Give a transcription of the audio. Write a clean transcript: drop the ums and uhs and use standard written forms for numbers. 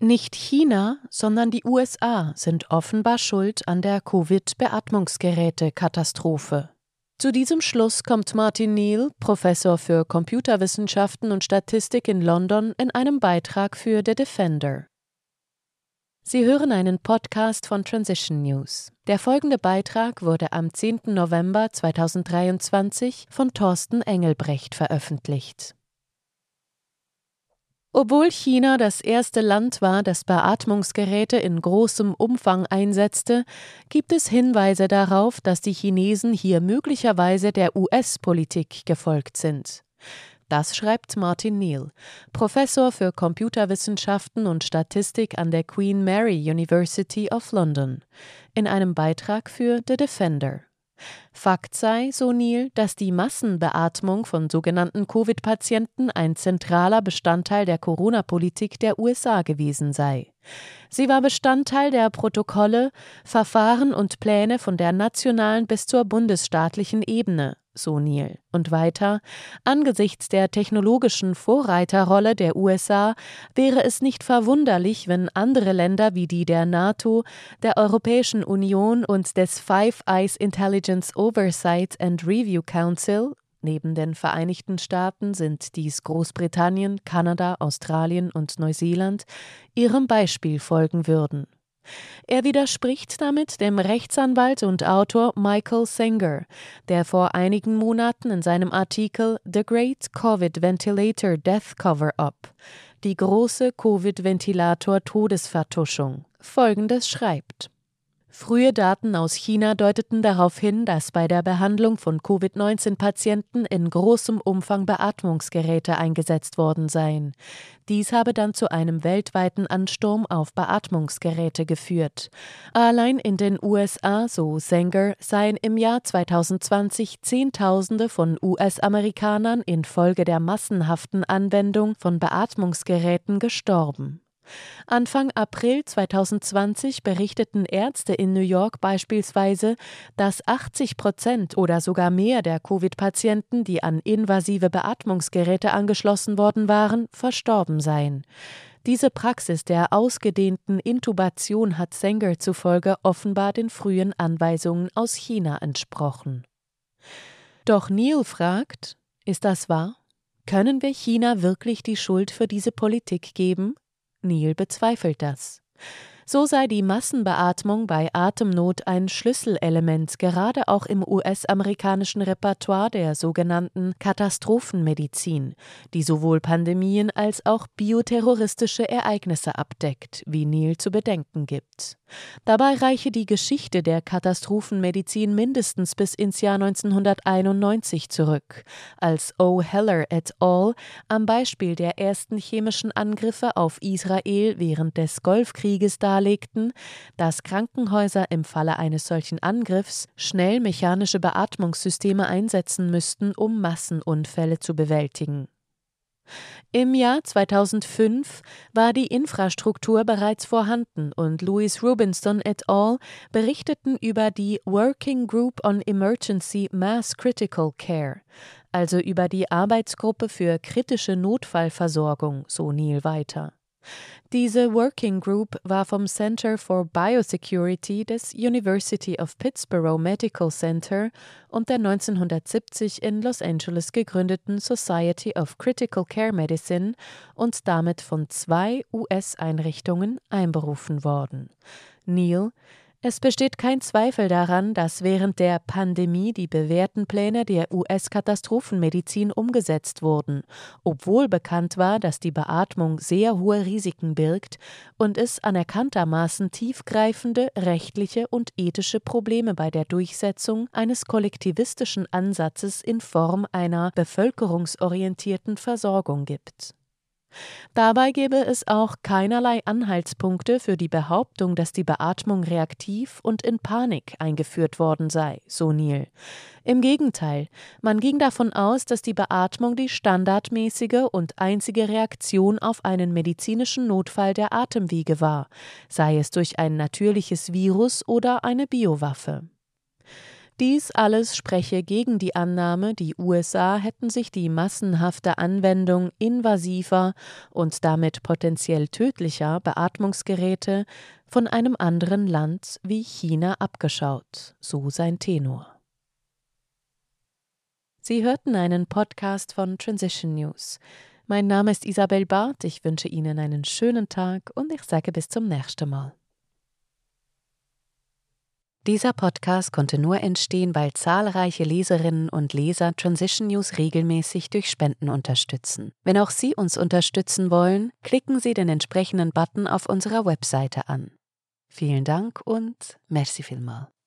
Nicht China, sondern die USA sind offenbar schuld an der Covid-Beatmungsgeräte-Katastrophe. Zu diesem Schluss kommt Martin Neil, Professor für Computerwissenschaften und Statistik in London, in einem Beitrag für The Defender. Sie hören einen Podcast von Transition News. Der folgende Beitrag wurde am 10. November 2023 von Thorsten Engelbrecht veröffentlicht. Obwohl China das erste Land war, das Beatmungsgeräte in großem Umfang einsetzte, gibt es Hinweise darauf, dass die Chinesen hier möglicherweise der US-Politik gefolgt sind. Das schreibt Martin Neil, Professor für Computerwissenschaften und Statistik an der Queen Mary University of London, in einem Beitrag für The Defender. Fakt sei, so Neil, dass die Massenbeatmung von sogenannten Covid-Patienten ein zentraler Bestandteil der Corona-Politik der USA gewesen sei. Sie war Bestandteil der Protokolle, Verfahren und Pläne von der nationalen bis zur bundesstaatlichen Ebene, so Neil. Und weiter, angesichts der technologischen Vorreiterrolle der USA wäre es nicht verwunderlich, wenn andere Länder wie die der NATO, der Europäischen Union und des Five Eyes Intelligence Oversight and Review Council, neben den Vereinigten Staaten sind dies Großbritannien, Kanada, Australien und Neuseeland, ihrem Beispiel folgen würden. Er widerspricht damit dem Rechtsanwalt und Autor Michael Senger, der vor einigen Monaten in seinem Artikel The Great Covid Ventilator Death Cover Up, die große Covid-Ventilator-Todesvertuschung, Folgendes schreibt. Frühe Daten aus China deuteten darauf hin, dass bei der Behandlung von Covid-19-Patienten in großem Umfang Beatmungsgeräte eingesetzt worden seien. Dies habe dann zu einem weltweiten Ansturm auf Beatmungsgeräte geführt. Allein in den USA, so Sanger, seien im Jahr 2020 Zehntausende von US-Amerikanern infolge der massenhaften Anwendung von Beatmungsgeräten gestorben. Anfang April 2020 berichteten Ärzte in New York beispielsweise, dass 80% oder sogar mehr der Covid-Patienten, die an invasive Beatmungsgeräte angeschlossen worden waren, verstorben seien. Diese Praxis der ausgedehnten Intubation hat Sanger zufolge offenbar den frühen Anweisungen aus China entsprochen. Doch Neil fragt, ist das wahr? Können wir China wirklich die Schuld für diese Politik geben? Neil bezweifelt das. So sei die Massenbeatmung bei Atemnot ein Schlüsselelement, gerade auch im US-amerikanischen Repertoire der sogenannten Katastrophenmedizin, die sowohl Pandemien als auch bioterroristische Ereignisse abdeckt, wie Neil zu bedenken gibt. Dabei reiche die Geschichte der Katastrophenmedizin mindestens bis ins Jahr 1991 zurück, als O. Heller et al. Am Beispiel der ersten chemischen Angriffe auf Israel während des Golfkrieges darlegten, dass Krankenhäuser im Falle eines solchen Angriffs schnell mechanische Beatmungssysteme einsetzen müssten, um Massenunfälle zu bewältigen. Im Jahr 2005 war die Infrastruktur bereits vorhanden und Lewis Rubinson et al. Berichteten über die Working Group on Emergency Mass Critical Care, also über die Arbeitsgruppe für kritische Notfallversorgung, so Neil weiter. Diese Working Group war vom Center for Biosecurity des University of Pittsburgh Medical Center und der 1970 in Los Angeles gegründeten Society of Critical Care Medicine und damit von 2 US-Einrichtungen einberufen worden. Neil: Es besteht kein Zweifel daran, dass während der Pandemie die bewährten Pläne der US-Katastrophenmedizin umgesetzt wurden, obwohl bekannt war, dass die Beatmung sehr hohe Risiken birgt und es anerkanntermaßen tiefgreifende rechtliche und ethische Probleme bei der Durchsetzung eines kollektivistischen Ansatzes in Form einer bevölkerungsorientierten Versorgung gibt. Dabei gäbe es auch keinerlei Anhaltspunkte für die Behauptung, dass die Beatmung reaktiv und in Panik eingeführt worden sei, so Neil. Im Gegenteil, man ging davon aus, dass die Beatmung die standardmäßige und einzige Reaktion auf einen medizinischen Notfall der Atemwege war, sei es durch ein natürliches Virus oder eine Biowaffe. Dies alles spreche gegen die Annahme, die USA hätten sich die massenhafte Anwendung invasiver und damit potenziell tödlicher Beatmungsgeräte von einem anderen Land wie China abgeschaut, so sein Tenor. Sie hörten einen Podcast von Transition News. Mein Name ist Isabel Barth, ich wünsche Ihnen einen schönen Tag und ich sage bis zum nächsten Mal. Dieser Podcast konnte nur entstehen, weil zahlreiche Leserinnen und Leser Transition News regelmäßig durch Spenden unterstützen. Wenn auch Sie uns unterstützen wollen, klicken Sie den entsprechenden Button auf unserer Webseite an. Vielen Dank und merci vielmals.